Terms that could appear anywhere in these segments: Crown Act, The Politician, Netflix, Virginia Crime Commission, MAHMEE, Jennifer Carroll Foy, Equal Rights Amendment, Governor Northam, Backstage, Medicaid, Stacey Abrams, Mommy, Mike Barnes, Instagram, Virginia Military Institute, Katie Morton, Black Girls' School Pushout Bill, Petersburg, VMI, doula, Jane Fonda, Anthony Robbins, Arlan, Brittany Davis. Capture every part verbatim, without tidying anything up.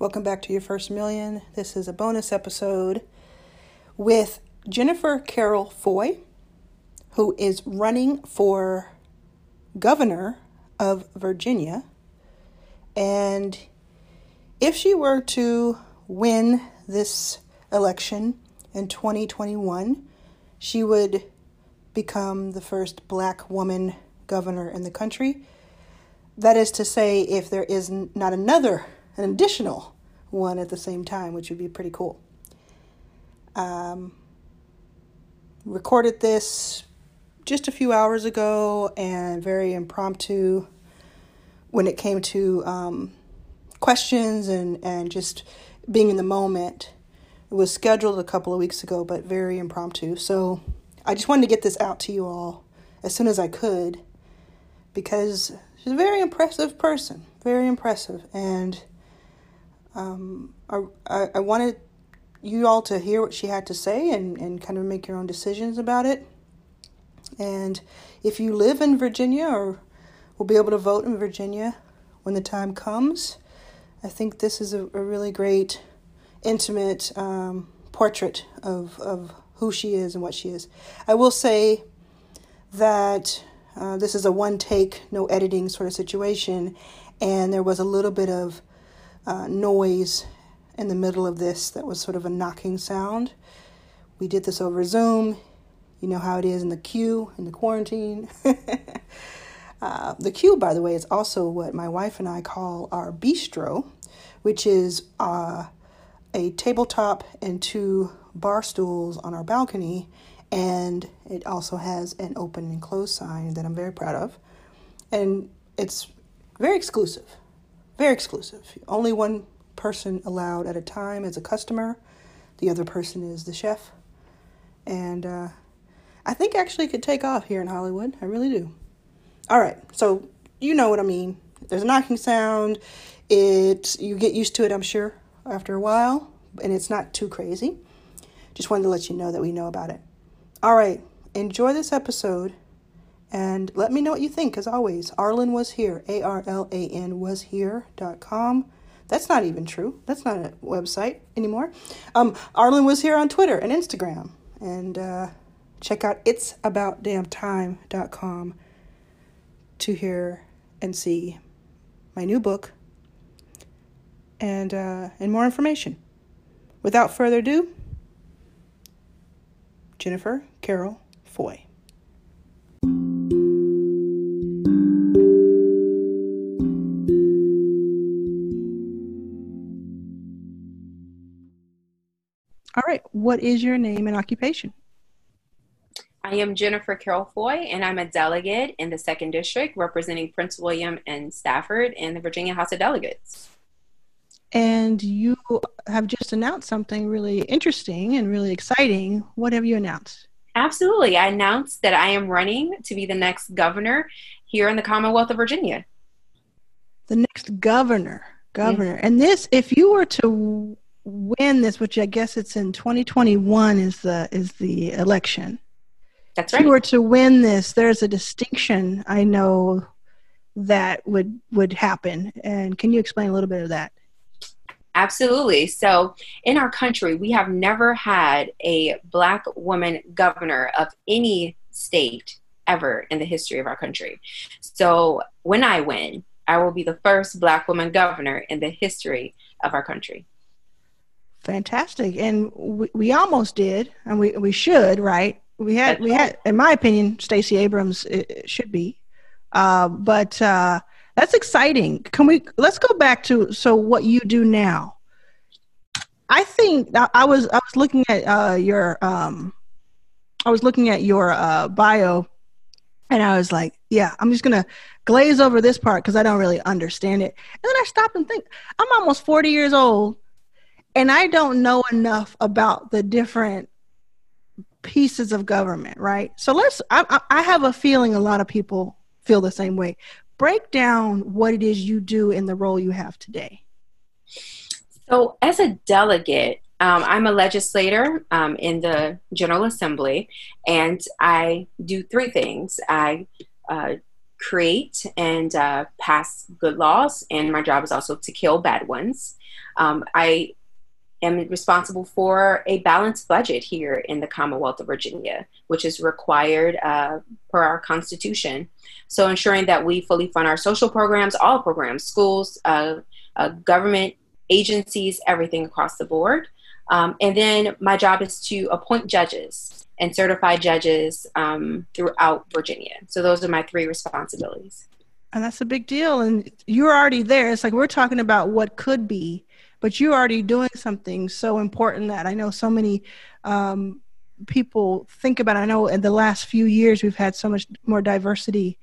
Welcome back to Your First Million. This is a bonus episode with Jennifer Carroll Foy, who is running for governor of Virginia. And if she were to win this election in twenty twenty-one, she would become the first black woman governor in the country. That is to say, if there is not another, an additional one at the same time, which would be pretty cool. Um, recorded this just a few hours ago and very impromptu when it came to um, questions and, and just being in the moment. It was scheduled a couple of weeks ago, but very impromptu. So I just wanted to get this out to you all as soon as I could, because she's a very impressive person, very impressive. And um, I, I I wanted you all to hear what she had to say and, and kind of make your own decisions about it. And if you live in Virginia or will be able to vote in Virginia when the time comes, I think this is a, a really great, intimate um, portrait of, of who she is and what she is. I will say that Uh, this is a one-take, no-editing sort of situation, and there was a little bit of uh, noise in the middle of this that was sort of a knocking sound. We did this over Zoom. You know how it is in the queue, in the quarantine. uh, the queue, by the way, is also what my wife and I call our bistro, which is uh, a tabletop and two bar stools on our balcony. And it also has an open and closed sign that I'm very proud of. And it's very exclusive, very exclusive. Only one person allowed at a time as a customer. The other person is the chef. And uh, I think actually could take off here in Hollywood. I really do. All right. So you know what I mean. There's a knocking sound. It, you get used to it, I'm sure, after a while. And it's not too crazy. Just wanted to let you know that we know about it. All right, enjoy this episode, and let me know what you think, as always. Arlan was here, A R L A N was here dot com. That's not even true. That's not a website anymore. Um, Arlan was here on Twitter and Instagram, and uh, check out its about damn time dot com to hear and see my new book and uh, and more information. Without further ado, Jennifer Carroll Foy. All right. What is your name and occupation? I am Jennifer Carroll Foy, and I'm a delegate in the second district representing Prince William and Stafford in the Virginia House of Delegates. And you have just announced something really interesting and really exciting. What have you announced? Absolutely. I announced that I am running to be the next governor here in the Commonwealth of Virginia. The next governor, governor. Mm-hmm. And this, if you were to win this, which I guess it's in twenty twenty-one is the is the election. That's right. If you were to win this, there's a distinction I know that would would happen. And can you explain a little bit of that? Absolutely. So in our country, we have never had a Black woman governor of any state ever in the history of our country. So when I win, I will be the first Black woman governor in the history of our country. Fantastic. And we, we almost did, and we, we should, right? We had, we had, in my opinion, Stacey Abrams it, it should be, uh, but, uh, that's exciting. Can we, let's go back to, so what you do now. I think I was, I was looking at uh, your, um, I was looking at your uh, bio, and I was like, yeah, I'm just going to glaze over this part because I don't really understand it. And then I stopped and think, I'm almost forty years old, and I don't know enough about the different pieces of government, right? So let's, I, I have a feeling a lot of people feel the same way. Break down what it is you do in the role you have today. So as a delegate, um, I'm a legislator um, in the General Assembly, and I do three things. I uh, create and uh, pass good laws, and my job is also to kill bad ones. Um, I am responsible for a balanced budget here in the Commonwealth of Virginia, which is required uh, per our Constitution. So ensuring that we fully fund our social programs, all programs, schools, uh, uh, government agencies, everything across the board. Um, and then my job is to appoint judges and certify judges um, throughout Virginia. So those are my three responsibilities. And that's a big deal. And you're already there. It's like we're talking about what could be, but you're already doing something so important that I know so many um, people think about. I know in the last few years, we've had so much more diversity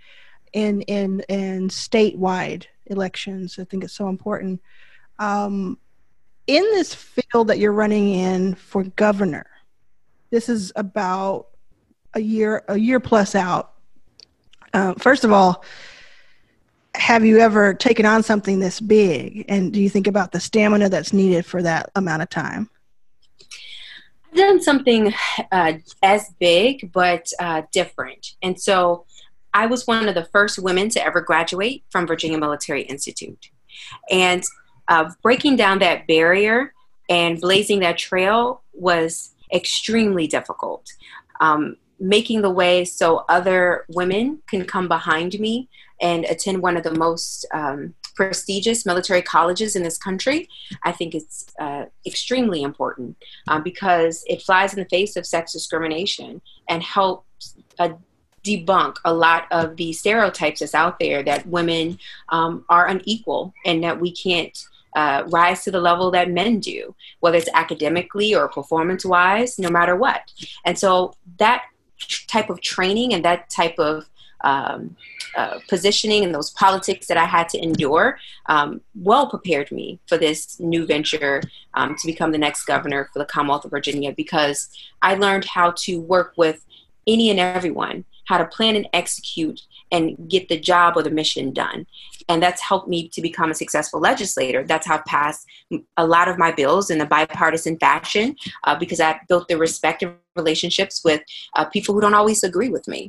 in, in, in statewide elections. I think it's so important. Um, in this field that you're running in for governor, this is about a year, a year plus out. Uh, first of all, have you ever taken on something this big? And do you think about the stamina that's needed for that amount of time? I've done something uh, as big, but uh, different. And so I was one of the first women to ever graduate from Virginia Military Institute. And Uh, breaking down that barrier and blazing that trail was extremely difficult. Um, making the way so other women can come behind me and attend one of the most um, prestigious military colleges in this country, I think it's uh, extremely important uh, because it flies in the face of sex discrimination and helps uh, debunk a lot of the stereotypes that's out there that women um, are unequal and that we can't Uh, rise to the level that men do, whether it's academically or performance-wise, no matter what. And so that type of training and that type of um, uh, positioning and those politics that I had to endure um, well prepared me for this new venture um, to become the next governor for the Commonwealth of Virginia, because I learned how to work with any and everyone, how to plan and execute and get the job or the mission done. And that's helped me to become a successful legislator. That's how I passed a lot of my bills in a bipartisan fashion, uh, because I built the respect and relationships with uh, people who don't always agree with me.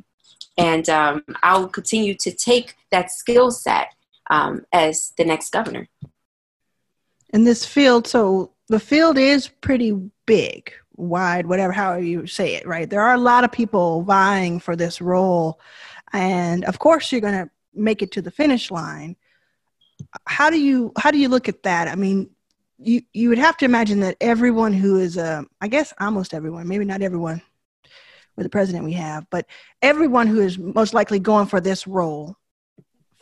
And um, I'll continue to take that skill set um, as the next governor. In this field, so the field is pretty big, wide, whatever, however you say it, right? There are a lot of people vying for this role. And of course, you're going to make it to the finish line. How do you how do you look at that? I mean, you, you would have to imagine that everyone who is, a, I guess almost everyone, maybe not everyone with the president we have, but everyone who is most likely going for this role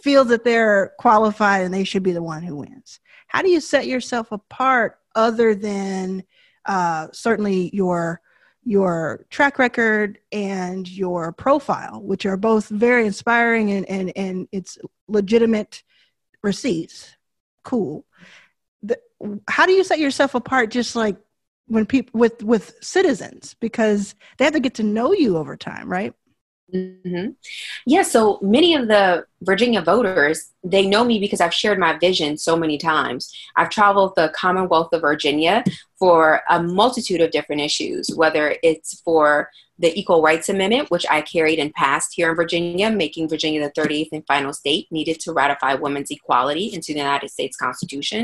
feels that they're qualified and they should be the one who wins. How do you set yourself apart other than uh, certainly your your track record and your profile, which are both very inspiring and, and, and it's legitimate receipts. Cool. The, how do you set yourself apart just like when people with, with citizens, because they have to get to know you over time, right? Mm-hmm. Yeah. So many of the Virginia voters, they know me because I've shared my vision so many times. I've traveled the Commonwealth of Virginia for a multitude of different issues, whether it's for the Equal Rights Amendment, which I carried and passed here in Virginia, making Virginia the thirty-eighth and final state needed to ratify women's equality into the United States Constitution,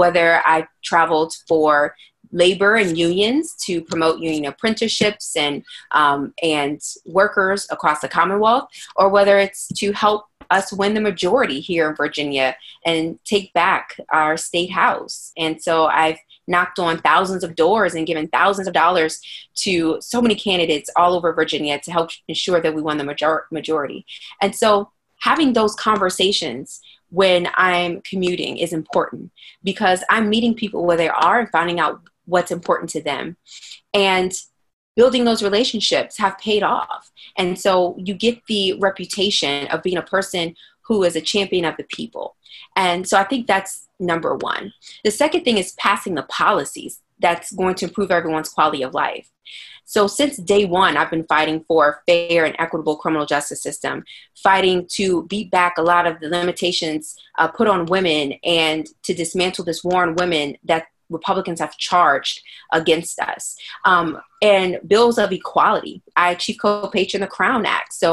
whether I traveled for labor and unions to promote union apprenticeships and, um, and workers across the Commonwealth, or whether it's to help us win the majority here in Virginia and take back our state house. And so I've knocked on thousands of doors and given thousands of dollars to so many candidates all over Virginia to help ensure that we won the major- majority. And so having those conversations when I'm commuting is important because I'm meeting people where they are and finding out what's important to them. And building those relationships have paid off. And so you get the reputation of being a person who is a champion of the people. And so I think that's number one. The second thing is passing the policies that's going to improve everyone's quality of life. So since day one, I've been fighting for a fair and equitable criminal justice system, fighting to beat back a lot of the limitations uh, put on women and to dismantle this war on women that Republicans have charged against us. Um, and bills of equality. I chief co-patron the Crown Act. So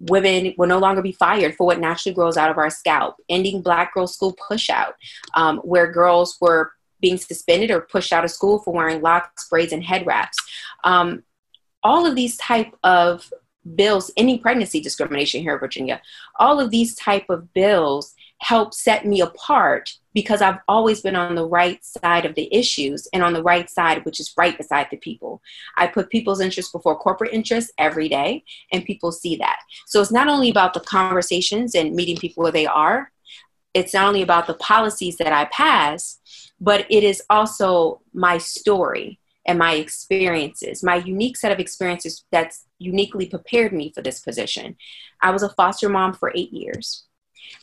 women will no longer be fired for what naturally grows out of our scalp, ending Black Girls' School Pushout, um, where girls were being suspended or pushed out of school for wearing locks, braids, and head wraps. Um, all of these type of bills, any pregnancy discrimination here in Virginia, all of these type of bills help set me apart because I've always been on the right side of the issues and on the right side, which is right beside the people. I put people's interests before corporate interests every day, and people see that. So it's not only about the conversations and meeting people where they are, it's not only about the policies that I pass, but it is also my story and my experiences, my unique set of experiences that's uniquely prepared me for this position. I was a foster mom for eight years.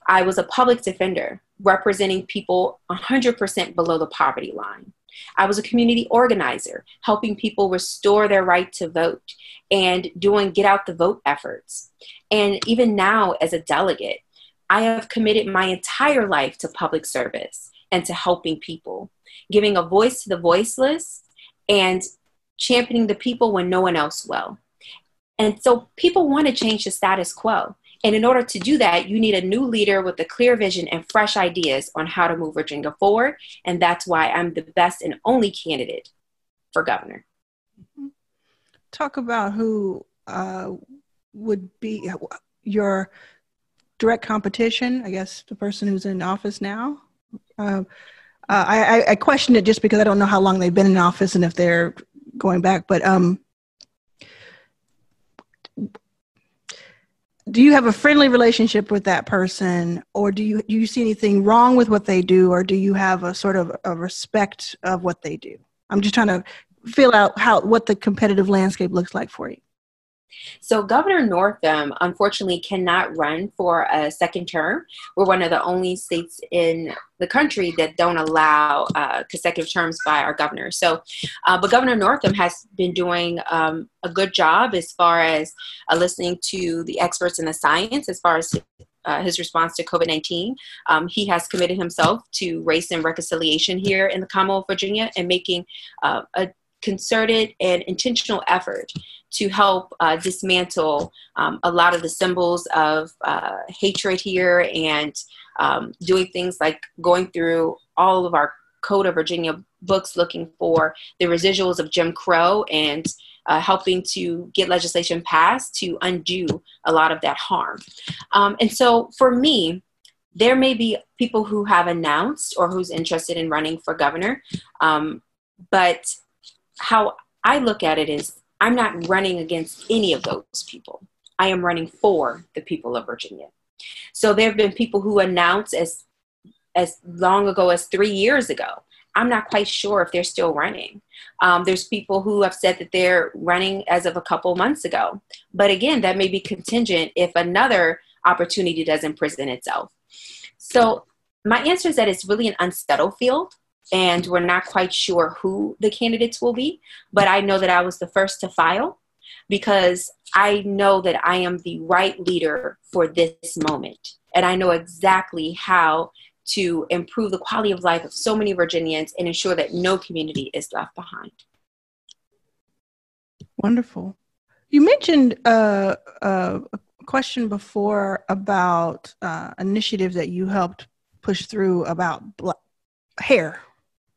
I was a public defender representing people one hundred percent below the poverty line. I was a community organizer, helping people restore their right to vote and doing get out the vote efforts. And even now as a delegate, I have committed my entire life to public service and to helping people, giving a voice to the voiceless and championing the people when no one else will. And so people want to change the status quo. And in order to do that, you need a new leader with a clear vision and fresh ideas on how to move Virginia forward. And that's why I'm the best and only candidate for governor. Talk about who uh, would be your direct competition, I guess, the person who's in office now. Uh, uh, I, I question it just because I don't know how long they've been in office and if they're going back, but um, do you have a friendly relationship with that person, or do you, do you see anything wrong with what they do, or do you have a sort of a respect of what they do? I'm just trying to feel out how, what the competitive landscape looks like for you. So Governor Northam, unfortunately, cannot run for a second term. We're one of the only states in the country that don't allow uh, consecutive terms by our governor. So, uh, but Governor Northam has been doing um, a good job as far as uh, listening to the experts in the science, as far as uh, his response to COVID nineteen. Um, he has committed himself to race and reconciliation here in the Commonwealth of Virginia and making uh, a concerted and intentional effort to help uh, dismantle um, a lot of the symbols of uh, hatred here, and um, doing things like going through all of our Code of Virginia books, looking for the residuals of Jim Crow, and uh, helping to get legislation passed to undo a lot of that harm. Um, and so for me, there may be people who have announced or who's interested in running for governor, um, but how I look at it is I'm not running against any of those people. I am running for the people of Virginia. So there have been people who announced as, as long ago as three years ago. I'm not quite sure if they're still running. Um, there's people who have said that they're running as of a couple months ago. But again, that may be contingent if another opportunity doesn't present itself. So my answer is that it's really an unsettled field, and we're not quite sure who the candidates will be, but I know that I was the first to file because I know that I am the right leader for this moment. And I know exactly how to improve the quality of life of so many Virginians and ensure that no community is left behind. Wonderful. You mentioned uh, uh, a question before about uh, initiatives that you helped push through about black hair.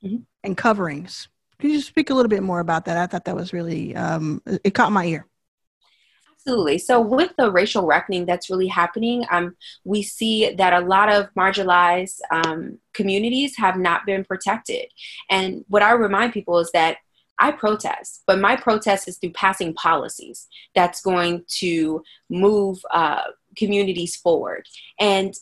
Mm-hmm. And coverings. Can you speak a little bit more about that? I thought that was really, um, it caught my ear. Absolutely. So with the racial reckoning that's really happening, um, we see that a lot of marginalized um, communities have not been protected. And what I remind people is that I protest, but my protest is through passing policies that's going to move uh, communities forward. And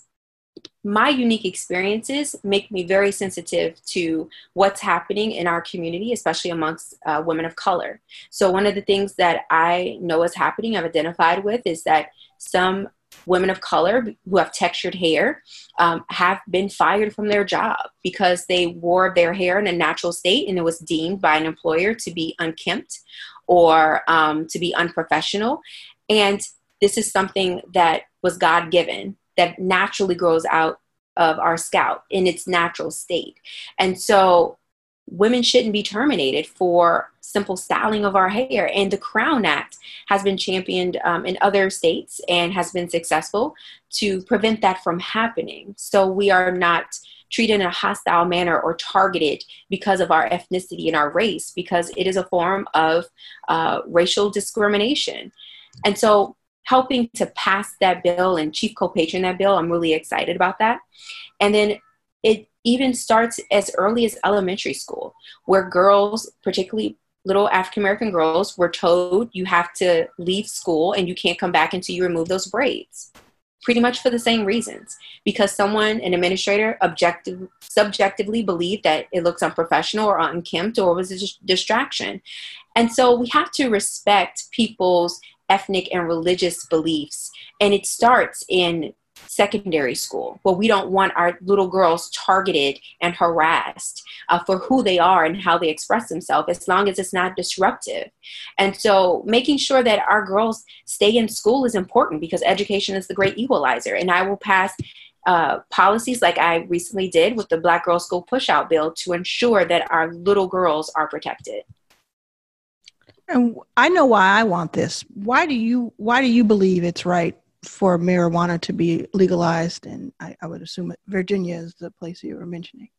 my unique experiences make me very sensitive to what's happening in our community, especially amongst uh, women of color. So one of the things that I know is happening, I've identified with, is that some women of color who have textured hair um, have been fired from their job because they wore their hair in a natural state and it was deemed by an employer to be unkempt or um, to be unprofessional. And this is something that was God-given, that naturally grows out of our scalp in its natural state. And so women shouldn't be terminated for simple styling of our hair. And the Crown Act has been championed um, in other states and has been successful to prevent that from happening. So we are not treated in a hostile manner or targeted because of our ethnicity and our race, because it is a form of uh, racial discrimination. And so helping to pass that bill and Chief co-patron that bill, I'm really excited about that. And then it even starts as early as elementary school, where girls, particularly little African-American girls, were told you have to leave school and you can't come back until you remove those braids, pretty much for the same reasons, because someone, an administrator, objective, subjectively believed that it looks unprofessional or unkempt or was a distraction. And so we have to respect people's ethnic and religious beliefs. And it starts in secondary school, where we don't want our little girls targeted and harassed uh, for who they are and how they express themselves, as long as it's not disruptive. And so making sure that our girls stay in school is important, because education is the great equalizer. And I will pass uh, policies like I recently did with the Black Girls' School Pushout Bill to ensure that our little girls are protected. And I know why I want this. Why do you, why do you believe it's right for marijuana to be legalized? And I, I would assume that Virginia is the place you were mentioning.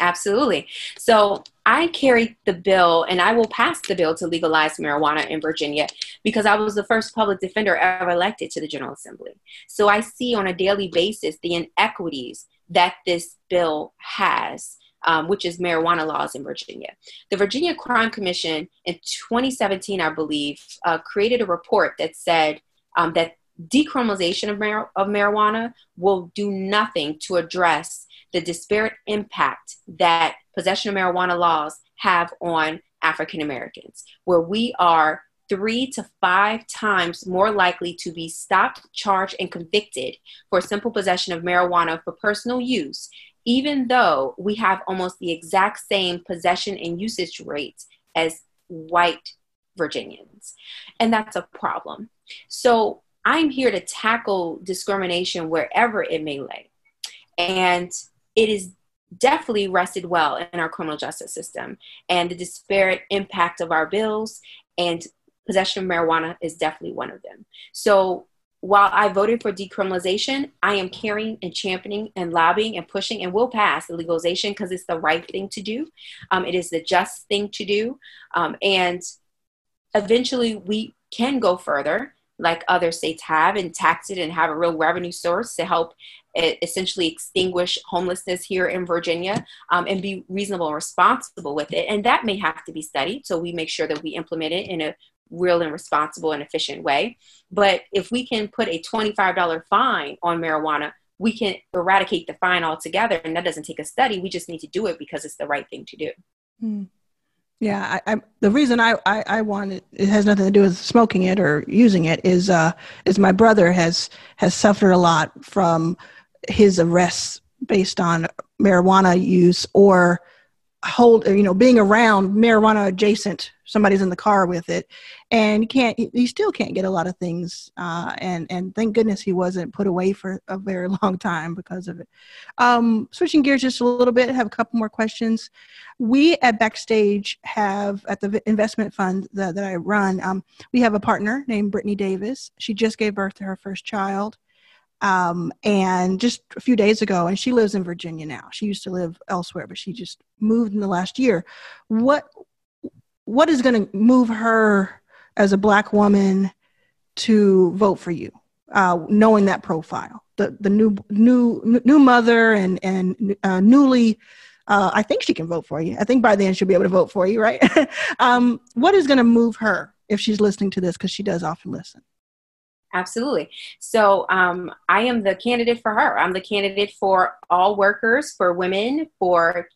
Absolutely. So I carried the bill, and I will pass the bill to legalize marijuana in Virginia, because I was the first public defender ever elected to the General Assembly. So I see on a daily basis the inequities that this bill has, Um, which is marijuana laws in Virginia. The Virginia Crime Commission in twenty seventeen, I believe, uh, created a report that said um, that decriminalization of, mar- of marijuana will do nothing to address the disparate impact that possession of marijuana laws have on African Americans, where we are three to five times more likely to be stopped, charged, and convicted for simple possession of marijuana for personal use, even though we have almost the exact same possession and usage rates as white Virginians. And that's a problem. So I'm here to tackle discrimination wherever it may lay. And it is definitely rested well in our criminal justice system, and the disparate impact of our bills and possession of marijuana is definitely one of them. So while I voted for decriminalization, I am carrying and championing and lobbying and pushing and will pass the legalization, because it's the right thing to do. Um, it is the just thing to do. Um, and eventually we can go further, like other states have, and tax it and have a real revenue source to help essentially extinguish homelessness here in Virginia, um, and be reasonable and responsible with it. And that may have to be studied, so we make sure that we implement it in a real and responsible and efficient way. But if we can put a twenty-five dollar fine on marijuana, we can eradicate the fine altogether. And that doesn't take a study. We just need to do it because it's the right thing to do. Hmm. Yeah. I, I, the reason I, I, I want it, it has nothing to do with smoking it or using it, is, uh, is my brother has, has suffered a lot from his arrests based on marijuana use, or hold, you know, being around marijuana adjacent, somebody's in the car with it, and he can't, he still can't get a lot of things. Uh, and, and thank goodness he wasn't put away for a very long time because of it. Um, switching gears just a little bit, have a couple more questions. We at Backstage have, at the investment fund that, that I run, um, we have a partner named Brittany Davis. She just gave birth to her first child, Um, and just a few days ago, and she lives in Virginia now. She used to live elsewhere, but she just moved in the last year. What, what is going to move her as a Black woman to vote for you? Uh, knowing that profile, the, the new, new, new mother and, and, uh, newly, uh, I think she can vote for you. I think by then she'll be able to vote for you. Right. um, what is going to move her if she's listening to this? 'Cause she does often listen. Absolutely. So um, I am the candidate for her. I'm the candidate for all workers, for women, for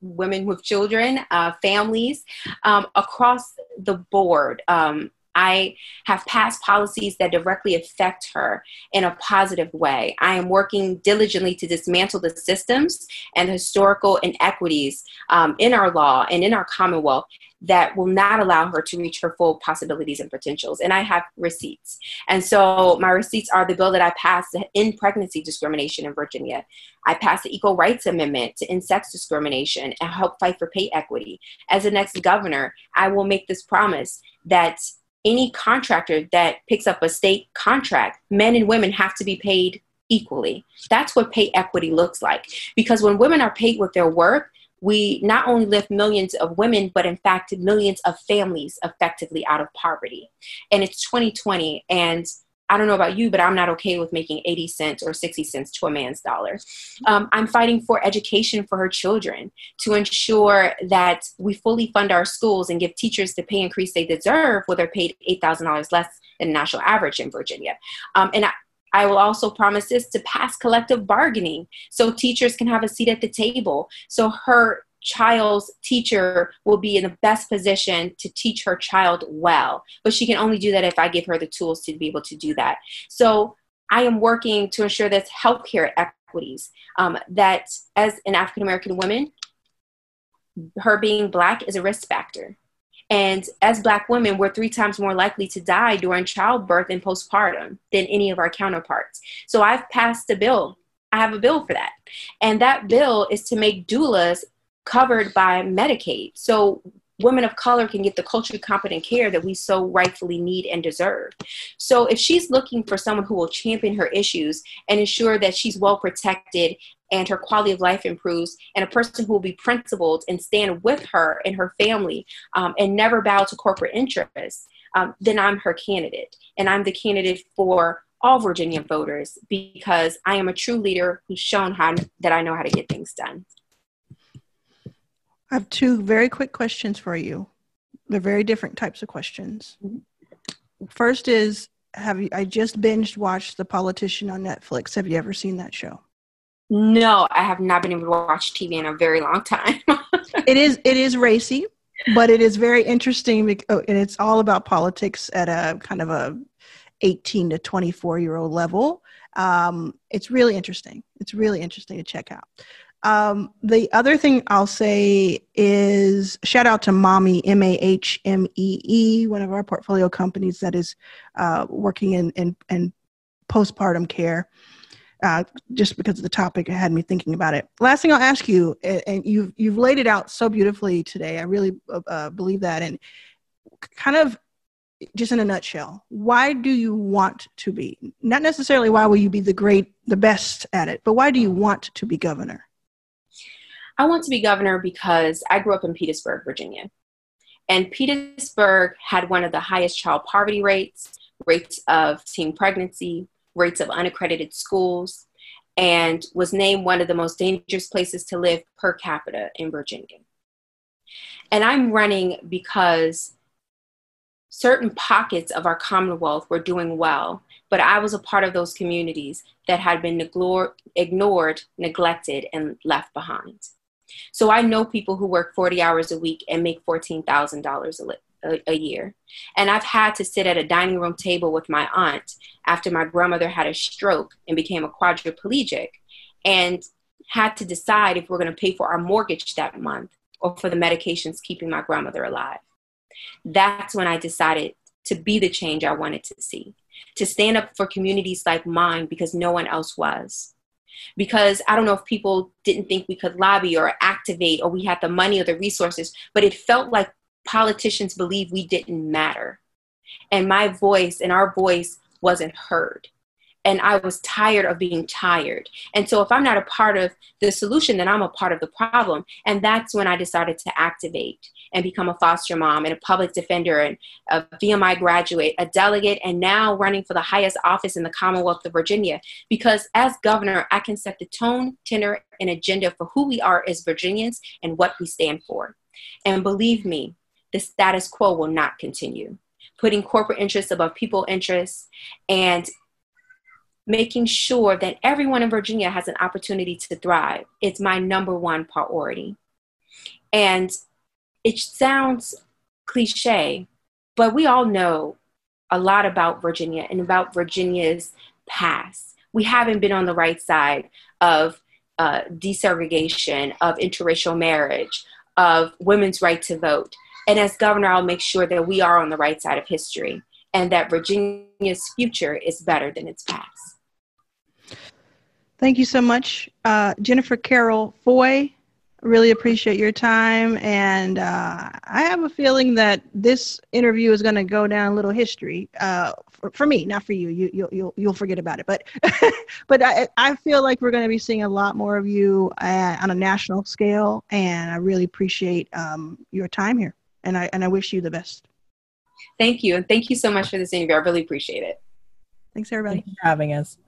women with children, uh, families, um, across the board. Um, I have passed policies that directly affect her in a positive way. I am working diligently to dismantle the systems and historical inequities um, in our law and in our Commonwealth that will not allow her to reach her full possibilities and potentials. And I have receipts. And so my receipts are the bill that I passed to end pregnancy discrimination in Virginia. I passed the Equal Rights Amendment to end sex discrimination and help fight for pay equity. As the next governor, I will make this promise that any contractor that picks up a state contract, men and women have to be paid equally. That's what pay equity looks like. Because when women are paid with their work, we not only lift millions of women, but in fact, millions of families effectively out of poverty. And it's twenty twenty, and I don't know about you, but I'm not okay with making eighty cents or sixty cents to a man's dollar. Um, I'm fighting for education for her children to ensure that we fully fund our schools and give teachers the pay increase they deserve, where they're paid eight thousand dollars less than the national average in Virginia. Um, and I, I will also promise this, to pass collective bargaining so teachers can have a seat at the table. So her child's teacher will be in the best position to teach her child well. But she can only do that if I give her the tools to be able to do that. So I am working to ensure that healthcare equities, um, that as an African-American woman, her being Black is a risk factor. And as Black women, we're three times more likely to die during childbirth and postpartum than any of our counterparts. So I've passed a bill. I have a bill for that. And that bill is to make doulas covered by Medicaid. So women of color can get the culturally competent care that we so rightfully need and deserve. So if she's looking for someone who will champion her issues and ensure that she's well protected and her quality of life improves, and a person who will be principled and stand with her and her family um, and never bow to corporate interests, um, then I'm her candidate. And I'm the candidate for all Virginia voters because I am a true leader who's shown how that I know how to get things done. I have two very quick questions for you. They're very different types of questions. First is, have you, I just binge watched The Politician on Netflix. Have you ever seen that show? No, I have not been able to watch T V in a very long time. It is it is racy, but it is very interesting, because, and it's all about politics at a kind of a eighteen to twenty-four year old level. Um, it's really interesting. It's really interesting to check out. Um, the other thing I'll say is shout out to Mommy, M A H M E E, one of our portfolio companies that is uh, working in in, in postpartum care. Uh, just because of the topic, it had me thinking about it. Last thing I'll ask you, and, and you've, you've laid it out so beautifully today. I really uh, believe that. And kind of just in a nutshell, why do you want to be, not necessarily why will you be the great, the best at it, but why do you want to be governor? I want to be governor because I grew up in Petersburg, Virginia. And Petersburg had one of the highest child poverty rates, rates of teen pregnancy, rates of unaccredited schools, and was named one of the most dangerous places to live per capita in Virginia. And I'm running because certain pockets of our Commonwealth were doing well, but I was a part of those communities that had been ignored, neglected, and left behind. So I know people who work forty hours a week and make fourteen thousand dollars a live. a year. And I've had to sit at a dining room table with my aunt after my grandmother had a stroke and became a quadriplegic and had to decide if we're going to pay for our mortgage that month or for the medications keeping my grandmother alive. That's when I decided to be the change I wanted to see, to stand up for communities like mine because no one else was. Because I don't know if people didn't think we could lobby or activate or we had the money or the resources, but it felt like politicians believe we didn't matter. And my voice and our voice wasn't heard. And I was tired of being tired. And so if I'm not a part of the solution, then I'm a part of the problem. And that's when I decided to activate and become a foster mom and a public defender and a V M I graduate, a delegate, and now running for the highest office in the Commonwealth of Virginia. Because as governor, I can set the tone, tenor, and agenda for who we are as Virginians and what we stand for. And believe me, the status quo will not continue. Putting corporate interests above people interests and making sure that everyone in Virginia has an opportunity to thrive. It's my number one priority. And it sounds cliche, but we all know a lot about Virginia and about Virginia's past. We haven't been on the right side of uh, desegregation, of interracial marriage, of women's right to vote. And as governor, I'll make sure that we are on the right side of history and that Virginia's future is better than its past. Thank you so much, uh, Jennifer Carroll Foy. Really appreciate your time. And uh, I have a feeling that this interview is going to go down a little history uh, for, for me, not for you. You, you, you'll, you'll forget about it. But but I, I feel like we're going to be seeing a lot more of you uh, on a national scale. And I really appreciate um, your time here. And I, and I wish you the best. Thank you. And thank you so much for this interview. I really appreciate it. Thanks, everybody. Thanks for having us.